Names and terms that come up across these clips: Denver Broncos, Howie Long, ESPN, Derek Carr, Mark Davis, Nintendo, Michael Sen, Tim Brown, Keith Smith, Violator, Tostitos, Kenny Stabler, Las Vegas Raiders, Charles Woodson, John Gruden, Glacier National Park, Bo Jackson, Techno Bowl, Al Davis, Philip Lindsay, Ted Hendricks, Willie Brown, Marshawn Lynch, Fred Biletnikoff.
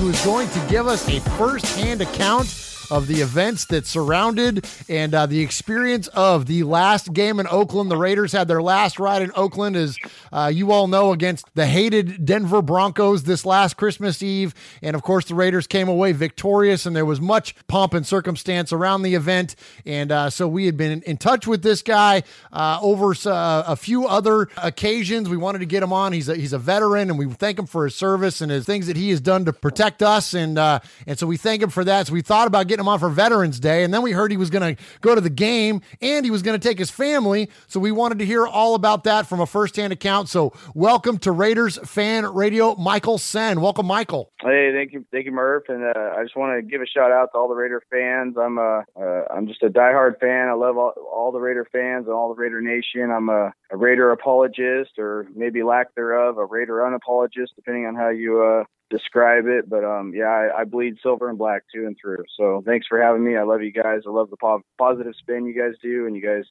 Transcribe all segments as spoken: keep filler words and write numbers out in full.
Who's going to give us a first-hand account of the events that surrounded and uh, the experience of the last game in Oakland. The Raiders had their last ride in Oakland, as uh, you all know, against the hated Denver Broncos this last Christmas Eve. And of course, the Raiders came away victorious, and there was much pomp and circumstance around the event. And uh, so we had been in, in touch with this guy uh, over uh, a few other occasions. We wanted to get him on. He's a, he's a veteran, and we thank him for his service and his things that he has done to protect us. And, uh, and so we thank him for that. So we thought about getting him on for Veterans Day, and then we heard he was going to go to the game and he was going to take his family, so we wanted to hear all about that from a first-hand account. So welcome to Raiders Fan Radio, Michael Sen. Welcome, Michael. Hey, thank you, thank you, Murph, and uh, I just want to give a shout out to all the Raider fans. I'm a, uh, I'm just a diehard fan. I love all, all the Raider fans and all the Raider Nation. I'm a, a Raider apologist, or maybe lack thereof, a Raider unapologist, depending on how you uh, describe it. But um yeah I, I bleed silver and black through and through, so thanks for having me. I love you guys. I love the po- positive spin you guys do, and you guys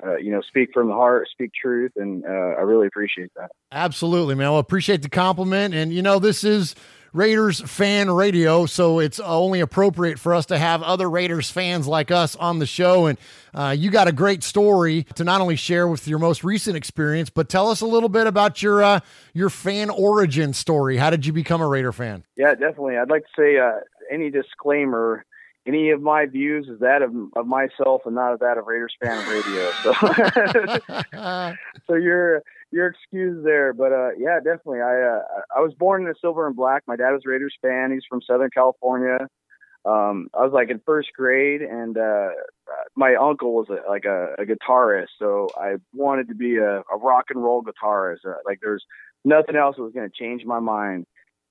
Uh, you know, speak from the heart, speak truth, and uh, I really appreciate that. Absolutely, man. I appreciate the compliment, and you know, this is Raiders Fan Radio, so it's only appropriate for us to have other Raiders fans like us on the show. And uh, you got a great story to not only share with your most recent experience, but tell us a little bit about your uh, your fan origin story. How did you become a Raider fan? Yeah, definitely. I'd like to say uh, any disclaimer. Any of my views is that of, of myself and not of that of Raiders Fan Radio. So, so you're you're excused there. But uh, yeah, definitely. I uh, I was born in the silver and black. My dad was a Raiders fan. He's from Southern California. Um, I was like in first grade, and uh, my uncle was a, like a, a guitarist, so I wanted to be a, a rock and roll guitarist. Uh, like there's nothing else that was going to change my mind.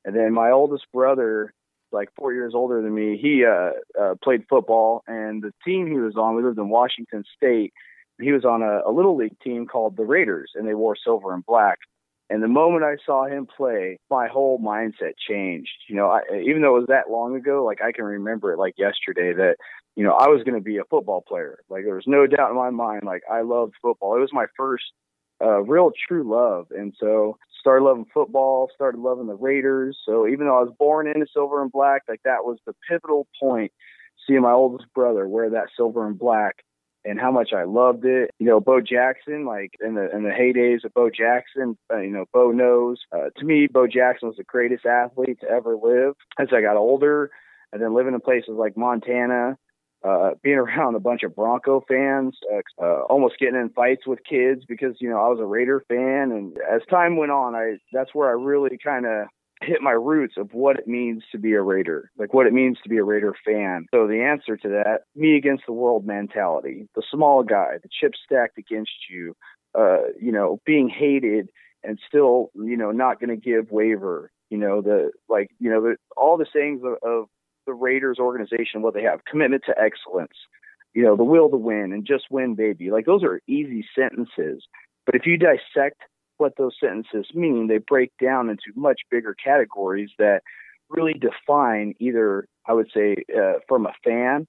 And then my oldest brother, like four years older than me, he uh, uh, played football, and the team he was on, we lived in Washington State, and he was on a, a little league team called the Raiders, and they wore silver and black. And the moment I saw him play, my whole mindset changed. You know, I, even though it was that long ago, like I can remember it like yesterday that, you know, I was going to be a football player. Like there was no doubt in my mind, like I loved football. It was my first uh, real true love. And so started loving football, started loving the Raiders. So even though I was born into silver and black, like that was the pivotal point, seeing my oldest brother wear that silver and black. and how much I loved it. You know, Bo Jackson, like in the in the heydays of Bo Jackson, uh, you know, Bo knows. Uh, to me, Bo Jackson was the greatest athlete to ever live. As I got older, and then living in places like Montana, uh, being around a bunch of Bronco fans, uh, uh, almost getting in fights with kids because, you know, I was a Raider fan. And as time went on, I that's where I really kind of hit my roots of what it means to be a Raider, like what it means to be a Raider fan. So the answer to that, me against the world mentality, the small guy, the chip stacked against you, uh, you know, being hated and still, you know, not going to give waiver, you know, the, like, you know, the, all the sayings of, of the Raiders organization, what they have, commitment to excellence, you know, the will to win and just win, baby. Like those are easy sentences, but if you dissect what those sentences mean, they break down into much bigger categories that really define either, I would say, uh, from a fan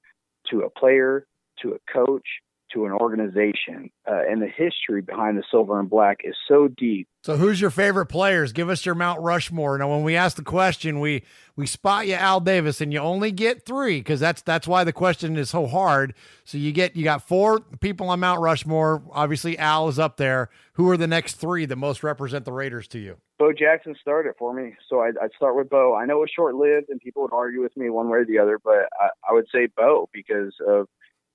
to a player to a coach to an organization. Uh, and the history behind the silver and black is so deep. So who's your favorite players? Give us your Mount Rushmore. Now, when we ask the question, we we spot you Al Davis, and you only get three because that's that's why the question is so hard. So you get you got four people on Mount Rushmore. Obviously, Al is up there. Who are the next three that most represent the Raiders to you? Bo Jackson started for me, so I'd, I'd start with Bo. I know it was short-lived, and people would argue with me one way or the other, but I, I would say Bo because of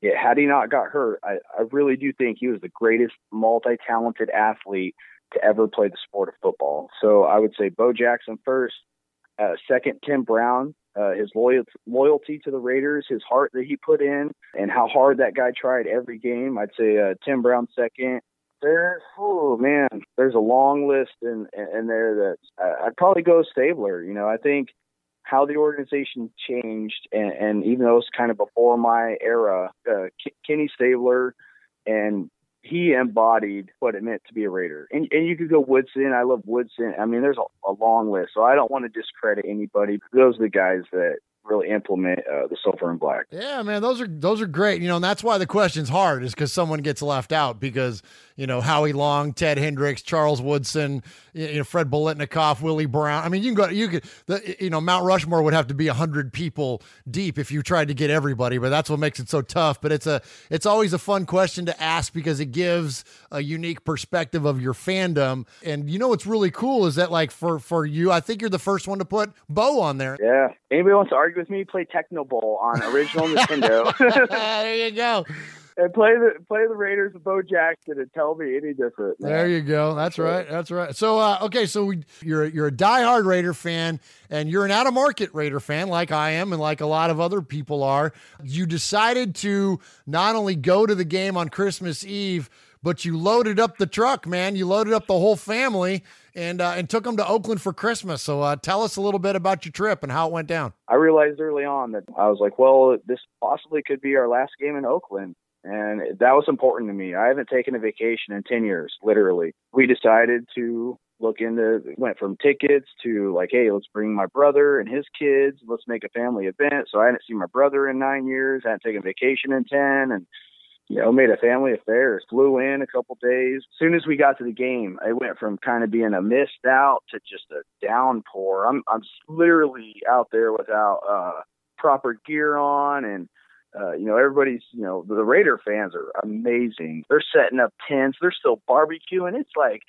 yeah, had he not got hurt, I, I really do think he was the greatest multi-talented athlete to ever play the sport of football. So I would say Bo Jackson first, uh, second, Tim Brown, uh, his loyalty, loyalty to the Raiders, his heart that he put in, and how hard that guy tried every game. I'd say uh, Tim Brown second. There's, oh man, there's a long list in, in there that uh, I'd probably go Stabler. You know, I think how the organization changed, and, and even though it's kind of before my era, uh, K- Kenny Stabler, and he embodied what it meant to be a Raider. And, and you could go Woodson. I love Woodson. I mean, there's a, a long list, so I don't want to discredit anybody. Those are the guys that really implement uh, the silver and black. Yeah, man, those are those are great. You know, and that's why the question's hard is because someone gets left out because, you know, Howie Long, Ted Hendricks, Charles Woodson, you know, Fred Biletnikoff, Willie Brown. I mean, you can go, you could, the, you know, Mount Rushmore would have to be a hundred people deep if you tried to get everybody, but that's what makes it so tough. But it's a, it's always a fun question to ask because it gives a unique perspective of your fandom. And you know, what's really cool is that like for, for you, I think you're the first one to put Bo on there. Yeah. Anybody wants to argue with me? Play Techno Bowl on original Nintendo. There you go. And play the play the Raiders with Bo Jackson and tell me any different. Man. There you go. That's right. That's right. So uh, okay, so we, you're you're a diehard Raider fan, and you're an out of market Raider fan, like I am, and like a lot of other people are. You decided to not only go to the game on Christmas Eve, but you loaded up the truck, man. You loaded up the whole family and uh, and took them to Oakland for Christmas. So uh, tell us a little bit about your trip and how it went down. I realized early on that I was like, well, this possibly could be our last game in Oakland. And that was important to me. I haven't taken a vacation in ten years, literally. We decided to look into, went from tickets to like, hey, let's bring my brother and his kids. Let's make a family event. So I hadn't seen my brother in nine years. I hadn't taken vacation in ten. And, you know, made a family affair. Flew in a couple days. As soon as we got to the game, it went from kind of being a missed out to just a downpour. I'm, I'm literally out there without uh, proper gear on and, Uh, you know, everybody's, you know, the Raider fans are amazing. They're setting up tents. They're still barbecuing. It's like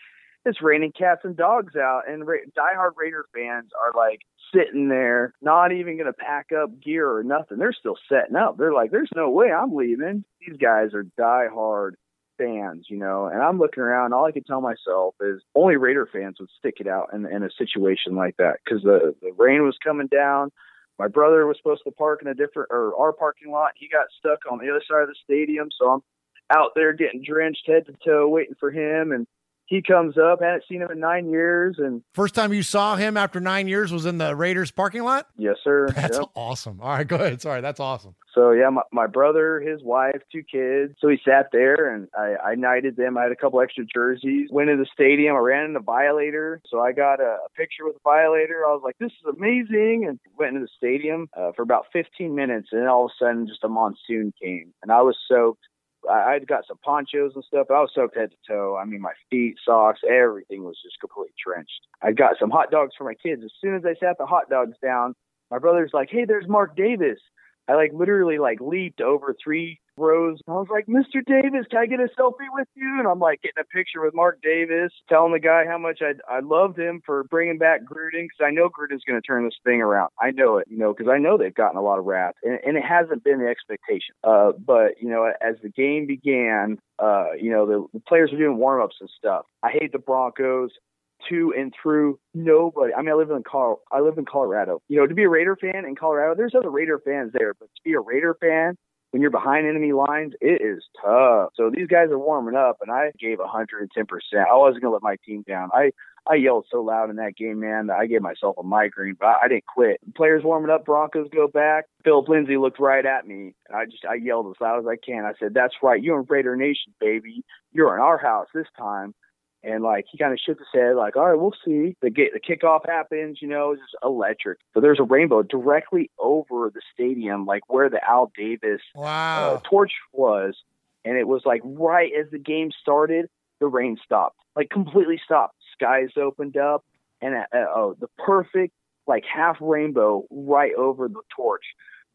it's raining cats and dogs out. And Ra- diehard Raider fans are like sitting there, not even going to pack up gear or nothing. They're still setting up. They're like, there's no way I'm leaving. These guys are diehard fans, you know, and I'm looking around. All I could tell myself is only Raider fans would stick it out in, in a situation like that because the, the rain was coming down. My brother was supposed to park in a different or our parking lot. He got stuck on the other side of the stadium. So I'm out there getting drenched head to toe, waiting for him. And he comes up. I hadn't seen him in nine years. And first time you saw him after nine years was in the Raiders parking lot. Yes, sir. That's yep. Awesome. All right, go ahead. Sorry. That's awesome. So yeah, my, my brother, his wife, two kids. So he sat there and I, I knighted them. I had a couple extra jerseys, went to the stadium. I ran into Violator. So I got a, a picture with Violator. I was like, this is amazing. And went into the stadium uh, for about fifteen minutes. And then all of a sudden just a monsoon came and I was soaked. I I'd got some ponchos and stuff. But I was soaked head to toe. I mean, my feet, socks, everything was just completely drenched. I got some hot dogs for my kids. As soon as I sat the hot dogs down, my brother's like, hey, there's Mark Davis. I like literally like leaped over three rows. I was like, Mister Davis, can I get a selfie with you? And I'm like getting a picture with Mark Davis, telling the guy how much I I loved him for bringing back Gruden, because I know Gruden's going to turn this thing around. I know it, you know, because I know they've gotten a lot of wrath, and, and it hasn't been the expectation. Uh, but, you know, as the game began, uh, you know, the, the players were doing warm-ups and stuff. I hate the Broncos. To and through nobody. I mean, I live in Col- I live in Colorado. You know, to be a Raider fan in Colorado, there's other Raider fans there, but to be a Raider fan when you're behind enemy lines, it is tough. So these guys are warming up, and I gave one hundred ten percent. I wasn't going to let my team down. I, I yelled so loud in that game, man, that I gave myself a migraine, but I, I didn't quit. Players warming up, Broncos go back. Philip Lindsay looked right at me, and I just I yelled as loud as I can. I said, that's right. You're in Raider Nation, baby. You're in our house this time. And, like, he kind of shook his head, like, all right, we'll see. The get, the kickoff happens, you know, it's just electric. So there's a rainbow directly over the stadium, like where the Al Davis wow. uh, torch was. And it was, like, right as the game started, the rain stopped. Like, completely stopped. Skies opened up. And uh, oh, the perfect, like, half rainbow right over the torch.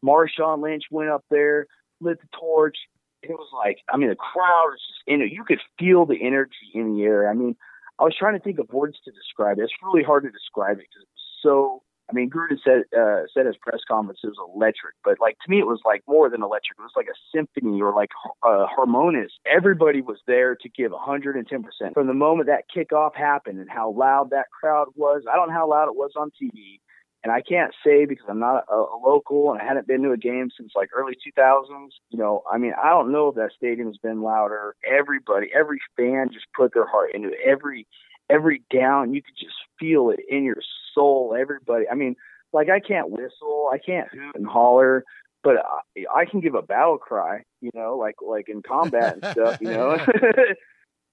Marshawn Lynch went up there, lit the torch. It was like, I mean, the crowd was just in it. You could feel the energy in the air. I mean, I was trying to think of words to describe it. It's really hard to describe it because it's so, I mean, Gruden said, uh, said his press conference, it was electric. But, like, to me, it was, like, more than electric. It was like a symphony or, like, uh, harmonious. Everybody was there to give one hundred ten percent. From the moment that kickoff happened and how loud that crowd was, I don't know how loud it was on T V. And I can't say because I'm not a, a local and I hadn't been to a game since like early two thousands. You know, I mean, I don't know if that stadium has been louder. Everybody, every fan just put their heart into it. Every, every down, you could just feel it in your soul. Everybody, I mean, like I can't whistle. I can't hoot and holler. But I, I can give a battle cry, you know, like like in combat and stuff, you know.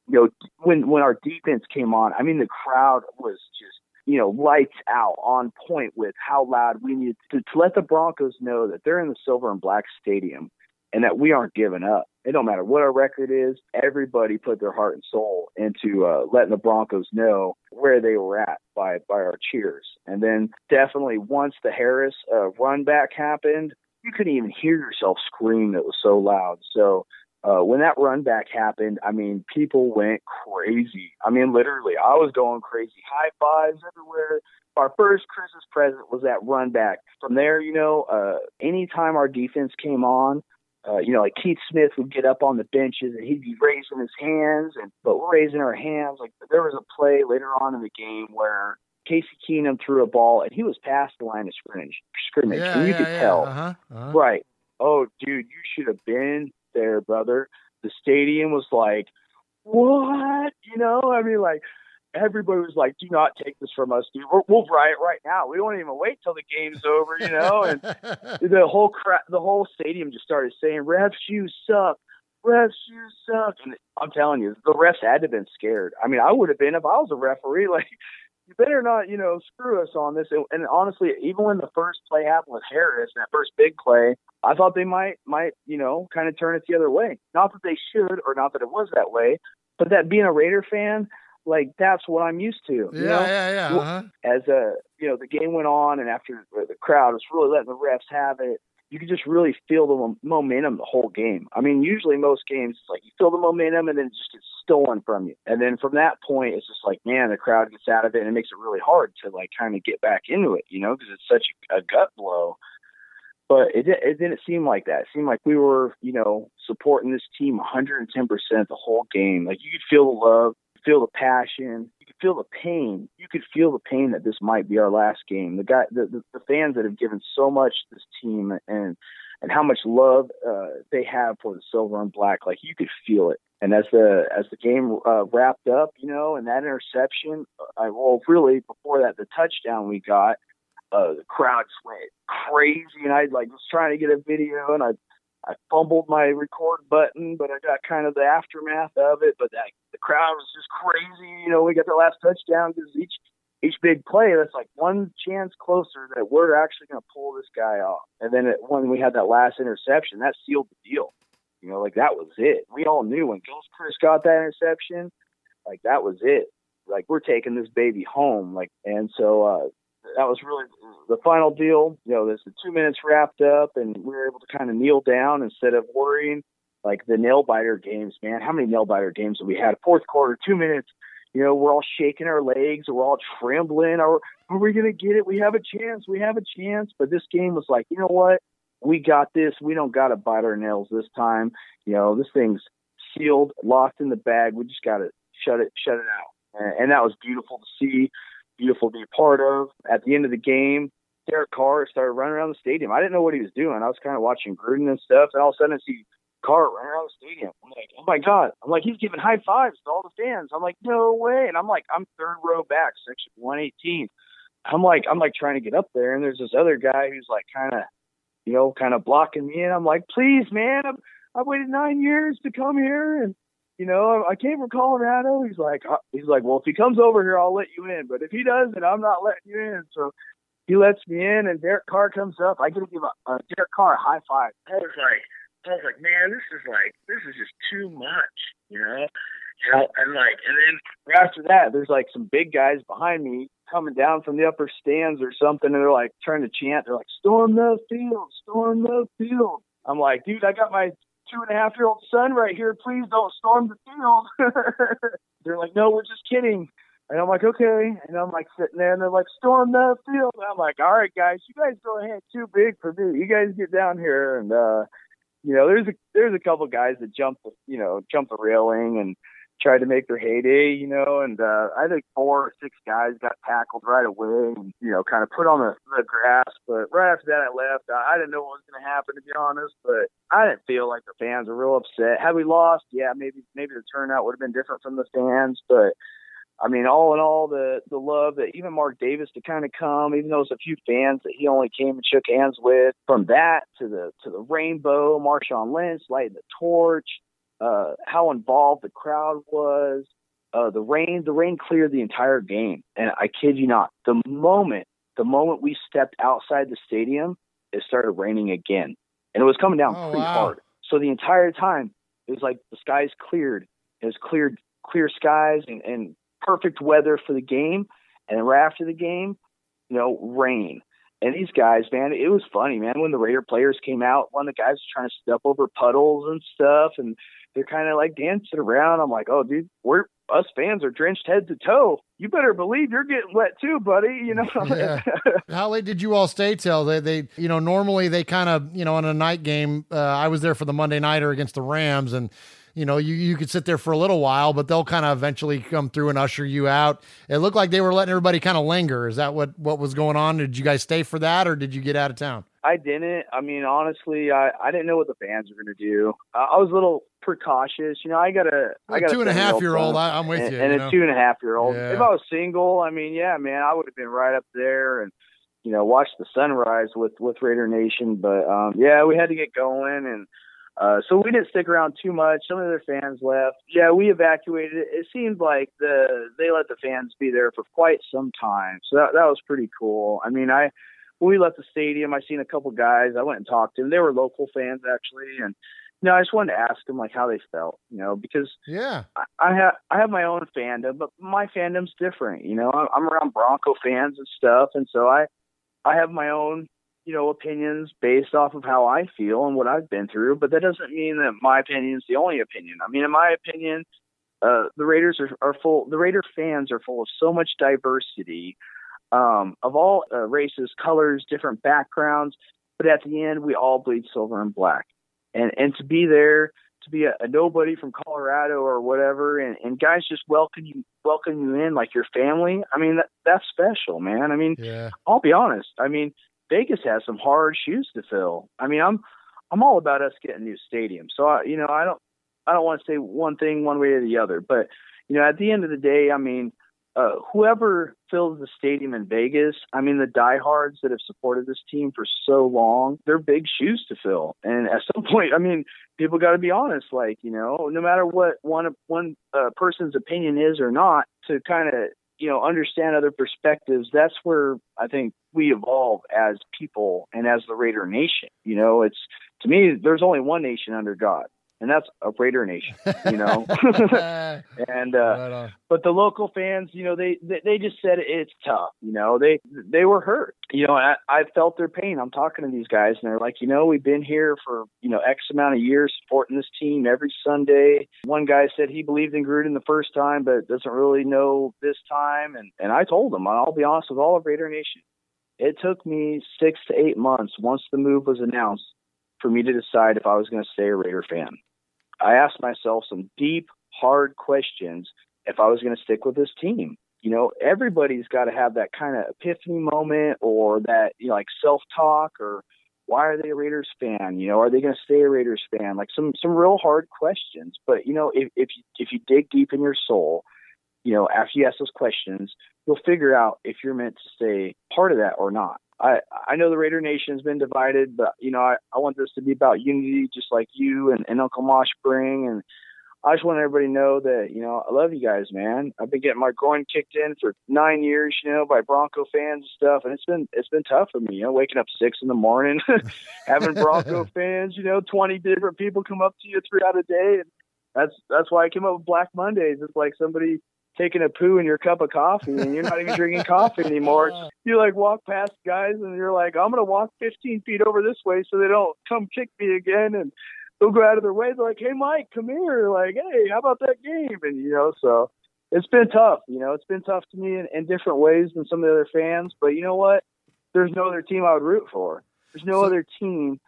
You know, when, when our defense came on, I mean, the crowd was just, you know, lights out, on point with how loud we need to, to let the Broncos know that they're in the silver and black stadium and that we aren't giving up. It don't matter what our record is. Everybody put their heart and soul into uh, letting the Broncos know where they were at by, by our cheers. And then definitely once the Harris uh, run back happened, you couldn't even hear yourself scream. It was so loud. So Uh, when that run back happened, I mean, people went crazy. I mean, literally, I was going crazy. High fives everywhere. Our first Christmas present was that run back. From there, you know, uh, anytime our defense came on, uh, you know, like Keith Smith would get up on the benches and he'd be raising his hands, and but we're raising our hands. Like there was a play later on in the game where Casey Keenum threw a ball and he was past the line of scrimmage. scrimmage yeah, and you yeah, could yeah. tell. Uh-huh, uh-huh. Right. Oh, dude, you should have been there, brother. The stadium was like, what? You know, I mean, like, everybody was like, do not take this from us, dude. We're, we'll riot right now. We won't even wait till the game's over, you know? And the whole crap, the whole stadium just started saying, refs, you suck. Refs, you suck. And I'm telling you, the refs had to have been scared. I mean, I would have been if I was a referee. Like, you better not, you know, screw us on this. And, and honestly, even when the first play happened with Harris, that first big play, I thought they might, might, you know, kind of turn it the other way. Not that they should, or not that it was that way, but that being a Raider fan, like that's what I'm used to. You yeah, know? yeah, yeah, uh-huh. As a, you know, the game went on, and after the crowd was really letting the refs have it, you could just really feel the momentum the whole game. I mean, usually most games, it's like you feel the momentum and then it just gets stolen from you. And then from that point, it's just like, man, the crowd gets out of it and it makes it really hard to like kind of get back into it, you know, because it's such a gut blow. But it, it didn't seem like that. It seemed like we were, you know, supporting this team one hundred ten percent the whole game. Like you could feel the love, feel the passion, you could feel the pain. You could feel the pain that this might be our last game. The guy, the, the, the fans that have given so much to this team and and how much love uh, they have for the silver and black. Like you could feel it. And as the as the game uh, wrapped up, you know, and that interception, I well, really before that, the touchdown we got. Uh, the crowd just went crazy, and I like was trying to get a video, and I I fumbled my record button, but I got kind of the aftermath of it. But that, the crowd was just crazy. You know, we got the last touchdown because each each big play, that's like one chance closer that we're actually going to pull this guy off. And then it, when we had that last interception, that sealed the deal. You know, like that was it. We all knew when Ghost Chris got that interception, like that was it. Like we're taking this baby home. Like and so. uh that was really the final deal. You know, there's the two minutes wrapped up, and we were able to kind of kneel down instead of worrying. Like the nail-biter games, man, how many nail-biter games have we had? Fourth quarter, two minutes, you know, we're all shaking our legs. We're all trembling. Are, are we going to get it? We have a chance. We have a chance. But this game was like, you know what? We got this. We don't got to bite our nails this time. You know, this thing's sealed, locked in the bag. We just got to shut it, shut it out. And, and that was beautiful to see, beautiful to be a part of. At the end of the game, Derek Carr started running around the stadium. I didn't know what he was doing. I was kind of watching Gruden and stuff. And all of a sudden, I see Carr running around the stadium. I'm like, oh my God. I'm like, he's giving high fives to all the fans. I'm like, no way. And I'm like, I'm third row back, section one eighteen. I'm like, I'm like trying to get up there. And there's this other guy who's like kind of, you know, kind of blocking me. And I'm like, please, man, I've, I've waited nine years to come here. And, you know, I came from Colorado. He's like, uh, he's like, well, if he comes over here, I'll let you in. But if he doesn't, I'm not letting you in. So he lets me in, and Derek Carr comes up. I get to give a, a Derek Carr a high five. I was like, I was like, man, this is like, this is just too much, you know? And, and like, and then right after that, there's like some big guys behind me coming down from the upper stands or something, and they're like trying to chant. They're like, storm the field, storm the field. I'm like, dude, I got my two and a half year old son right here. Please don't storm the field. They're like, no, we're just kidding. And I'm like, okay. And I'm like sitting there, and they're like, storm the field. And I'm like, all right, guys, you guys go ahead. Too big for me. You guys get down here and, uh, you know, there's a there's a couple guys that jumped, you know, jumped the railing and tried to make their heyday, you know, and uh, I think four or six guys got tackled right away and, you know, kind of put on the, the grass. But right after that, I left. I, I didn't know what was going to happen, to be honest, but I didn't feel like the fans were real upset. Had we lost, yeah, maybe maybe the turnout would have been different from the fans, but I mean, all in all, the, the love that even Mark Davis to kind of come, even though it's a few fans that he only came and shook hands with, from that to the to the rainbow, Marshawn Lynch lighting the torch, uh, how involved the crowd was, uh, the rain, the rain cleared the entire game. And I kid you not, the moment, the moment we stepped outside the stadium, it started raining again. And it was coming down oh, pretty wow. hard. So the entire time, it was like the skies cleared. It was cleared, clear skies and, and perfect weather for the game, and right after the game, you know, rain. And these guys, man, it was funny, man. When the Raider players came out, one of the guys was trying to step over puddles and stuff, and they're kind of like dancing around. I'm like, oh, dude, we're us fans are drenched head to toe. You better believe you're getting wet too, buddy. You know. Yeah. How late did you all stay till? They, they, you know, normally they kind of, you know, in a night game. Uh, I was there for the Monday nighter against the Rams, and you know, you, you could sit there for a little while, but they'll kind of eventually come through and usher you out. It looked like they were letting everybody kind of linger. Is that what, what was going on? Did you guys stay for that, or did you get out of town? I didn't. I mean, honestly, I, I didn't know what the fans were going to do. Uh, I was a little precautious. You know, I got a, well, I got two and a half year old. I, I'm with and, you. And you know? a two and a half year old. Yeah. If I was single, I mean, yeah, man, I would have been right up there and, you know, watched the sunrise with, with Raider Nation. But um, yeah, we had to get going, and Uh, so we didn't stick around too much. Some of their fans left. Yeah, we evacuated. It seemed like the they let the fans be there for quite some time. So that that was pretty cool. I mean, I when we left the stadium, I seen a couple guys. I went and talked to them. They were local fans, actually, and you know, I just wanted to ask them like how they felt, you know, because yeah, I, I have I have my own fandom, but my fandom's different. You know, I'm, I'm around Bronco fans and stuff, and so I I have my own, you know, opinions based off of how I feel and what I've been through, but that doesn't mean that my opinion is the only opinion. I mean, in my opinion, uh, the Raiders are, are full, the Raider fans are full of so much diversity um, of all uh, races, colors, different backgrounds, but at the end, we all bleed silver and black. And and to be there, to be a, a nobody from Colorado or whatever, and, and guys just welcome you, welcome you in like your family, I mean, that, that's special, man. I mean, yeah. I'll be honest. I mean, Vegas has some hard shoes to fill. I mean, I'm, I'm all about us getting new stadiums. So I, you know, I don't, I don't want to say one thing one way or the other, but you know, at the end of the day, I mean, uh, whoever fills the stadium in Vegas, I mean, the diehards that have supported this team for so long, they're big shoes to fill. And at some point, I mean, people got to be honest, like, you know, no matter what one, one uh, person's opinion is or not, to kind of, you know, understand other perspectives. That's where I think we evolve as people and as the Raider Nation. You know, it's, to me, there's only one nation under God, and that's Up Raider Nation, you know. and uh, right but the local fans, you know, they, they they just said it's tough. You know, they they were hurt. You know, I, I felt their pain. I'm talking to these guys, and they're like, you know, we've been here for you know X amount of years supporting this team every Sunday. One guy said he believed in Gruden the first time, but doesn't really know this time. And and I told him, I'll be honest with all of Raider Nation, it took me six to eight months once the move was announced for me to decide if I was going to stay a Raider fan. I asked myself some deep, hard questions if I was going to stick with this team. You know, everybody's got to have that kind of epiphany moment or that, you know, like self-talk or why are they a Raiders fan? You know, are they going to stay a Raiders fan? Like some, some real hard questions. But, you know, if, if, if you dig deep in your soul, you know, after you ask those questions, you'll figure out if you're meant to stay part of that or not. I, I know the Raider Nation has been divided, but, you know, I, I want this to be about unity, just like you and, and Uncle Mosh bring. And I just want everybody to know that, you know, I love you guys, man. I've been getting my groin kicked in for nine years, you know, by Bronco fans and stuff. And it's been it's been tough for me, you know, waking up six in the morning, having Bronco fans, you know, twenty different people come up to you throughout a day. And that's, that's why I came up with Black Mondays. It's like somebody taking a poo in your cup of coffee and you're not even drinking coffee anymore. You like walk past guys and you're like, I'm going to walk fifteen feet over this way so they don't come kick me again. And they'll go out of their way. They're like, hey, Mike, come here. Like, hey, how about that game? And, you know, so it's been tough. You know, it's been tough to me in, in different ways than some of the other fans. But you know what? There's no other team I would root for. There's no so- other team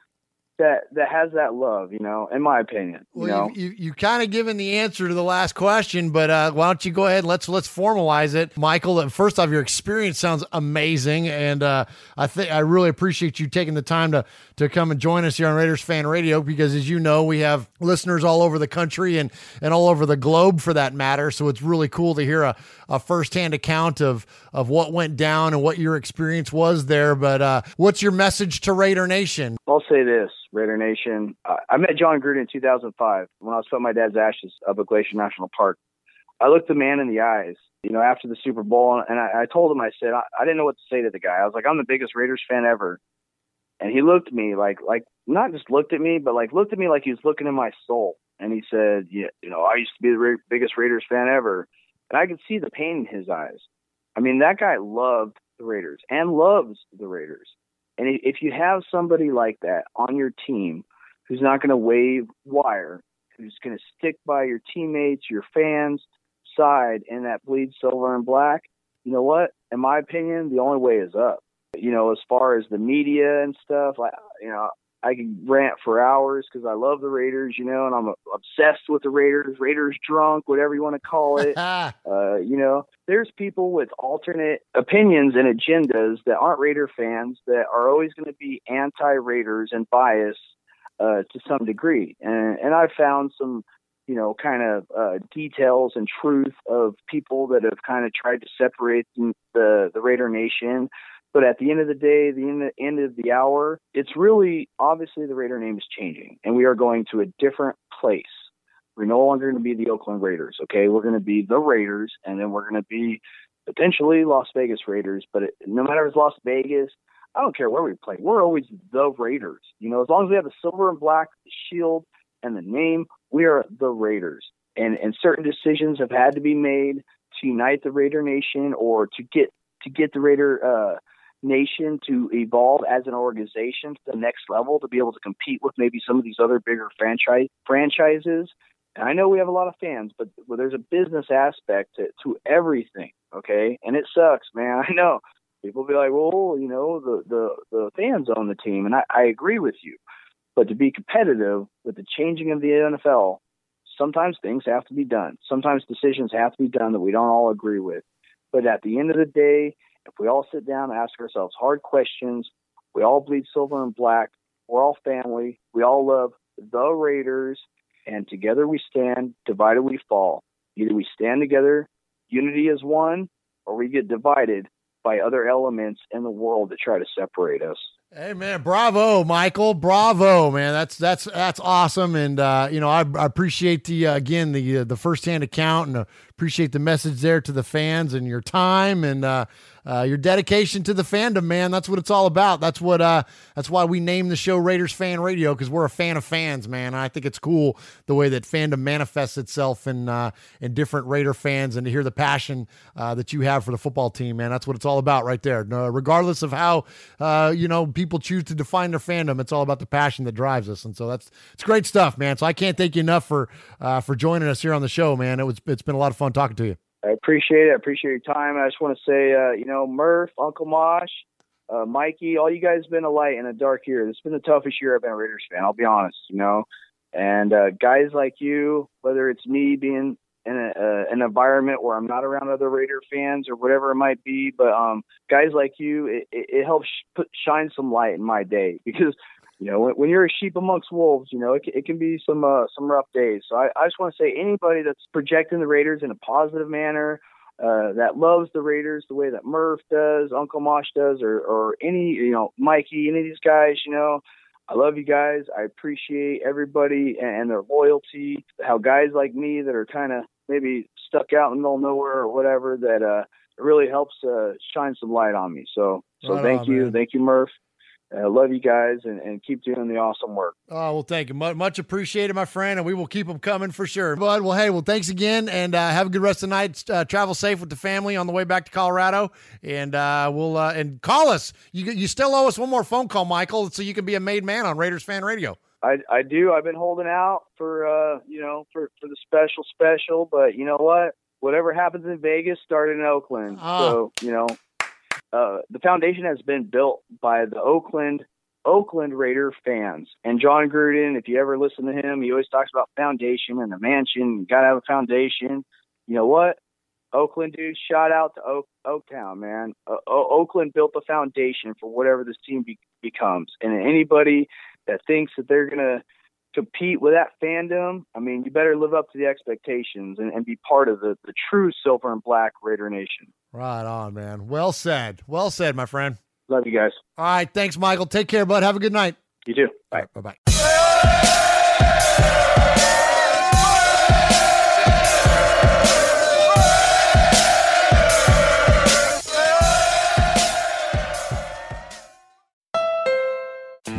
that that has that love, you know, in my opinion. You well, know? you, you, you kind of given the answer to the last question, but uh, why don't you go ahead and let's, let's formalize it. Michael, first off, your experience sounds amazing. And uh, I think I really appreciate you taking the time to, to come and join us here on Raiders Fan Radio, because as you know, we have listeners all over the country and, and all over the globe for that matter. So it's really cool to hear a, a firsthand account of, of what went down and what your experience was there. But uh, what's your message to Raider Nation? I'll say this. Raider Nation. Uh, I met John Gruden in two thousand five when I was putting my dad's ashes up at Glacier National Park. I looked the man in the eyes, you know, after the Super Bowl, and I, I told him, I said, I, I didn't know what to say to the guy. I was like, I'm the biggest Raiders fan ever. And he looked at me like, like not just looked at me, but like looked at me like he was looking in my soul. And he said, yeah, you know, I used to be the ra- biggest Raiders fan ever. And I could see the pain in his eyes. I mean, that guy loved the Raiders and loves the Raiders. And if you have somebody like that on your team who's not going to wave wire, who's going to stick by your teammates, your fans' side, and that bleeds silver and black, you know what? In my opinion, the only way is up. You know, as far as the media and stuff, like, you know, I can rant for hours because I love the Raiders, you know, and I'm obsessed with the Raiders, Raiders drunk, whatever you want to call it. uh, you know, there's people with alternate opinions and agendas that aren't Raider fans that are always going to be anti-Raiders and biased uh, to some degree. And, and I've found some, you know, kind of uh, details and truth of people that have kind of tried to separate the, the Raider Nation. But at the end of the day, the end of the hour, it's really obviously the Raider name is changing, and we are going to a different place. We're no longer going to be the Oakland Raiders, okay? We're going to be the Raiders, and then we're going to be potentially Las Vegas Raiders. But it, no matter if it's Las Vegas, I don't care where we play. We're always the Raiders. You know, as long as we have the silver and black shield and the name, we are the Raiders. And, and certain decisions have had to be made to unite the Raider Nation or to get to get the Raider uh, – Nation to evolve as an organization to the next level to be able to compete with maybe some of these other bigger franchise franchises. And I know we have a lot of fans, but well, there's a business aspect to, to everything, okay? And it sucks, man. I know people be like, well, you know, the the, the fans own the team, and I, I agree with you. But to be competitive with the changing of the N F L, sometimes things have to be done. Sometimes decisions have to be done that we don't all agree with. But at the end of the day, if we all sit down and ask ourselves hard questions, we all bleed silver and black, we're all family, we all love the Raiders, and together we stand, divided we fall. Either we stand together, unity is one, or we get divided by other elements in the world that try to separate us. Hey, man, bravo, Michael. Bravo, man. That's that's that's awesome. And, uh, you know, I, I appreciate the, uh, again, the uh, the firsthand account, and uh, appreciate the message there to the fans and your time and uh, uh, your dedication to the fandom, man. That's what it's all about. That's what uh, that's why we named the show Raiders Fan Radio, because we're a fan of fans, man. And I think it's cool the way that fandom manifests itself in, uh, in different Raider fans, and to hear the passion uh, that you have for the football team, man. That's what it's all about right there. No, regardless of how, uh, you know, people choose to define their fandom, it's all about the passion that drives us, and so that's it's great stuff, man. So I can't thank you enough for uh for joining us here on the show, man. It was it's been a lot of fun talking to you. I appreciate it. I appreciate your time. I just want to say, uh, you know, Murph, Uncle Mosh, uh, Mikey, all you guys have been a light in a dark year. This has been the toughest year I've been a Raiders fan. I'll be honest, you know, and uh, guys like you, whether it's me being in a, uh, an environment where I'm not around other Raider fans or whatever it might be. But um, guys like you, it, it, it helps sh- put, shine some light in my day, because, you know, when, when you're a sheep amongst wolves, you know, it, it can be some uh, some rough days. So I, I just want to say, anybody that's projecting the Raiders in a positive manner, uh, that loves the Raiders the way that Murph does, Uncle Mosh does, or, or any, you know, Mikey, any of these guys, you know, I love you guys. I appreciate everybody and their loyalty. How guys like me that are kind of maybe stuck out in the middle of nowhere or whatever, that uh, really helps uh, shine some light on me. So, so right thank on, you. Man. Thank you, Murph. I uh, love you guys, and, and keep doing the awesome work. Oh, well, thank you. Much, much appreciated, my friend, and we will keep them coming for sure. Bud, well, hey, well, thanks again, and uh, have a good rest of the night. Uh, travel safe with the family on the way back to Colorado, and uh, we'll uh, and call us. You you still owe us one more phone call, Michael, so you can be a made man on Raiders Fan Radio. I, I do. I've been holding out for, uh, you know, for, for the special special, but you know what? Whatever happens in Vegas started in Oakland, uh. so, you know. Uh, the foundation has been built by the Oakland Oakland Raider fans. And John Gruden, if you ever listen to him, he always talks about foundation and the mansion. You got to have a foundation. You know what? Oakland, dude, shout out to Oak, Oaktown, man. Uh, o- Oakland built the foundation for whatever this team be- becomes. And anybody that thinks that they're going to compete with that fandom, I mean, you better live up to the expectations and, and be part of the, the true silver and black Raider Nation. Right on, man. Well said. Well said, my friend. Love you guys. All right. Thanks, Michael. Take care, bud. Have a good night. You too. Bye. Right, bye-bye.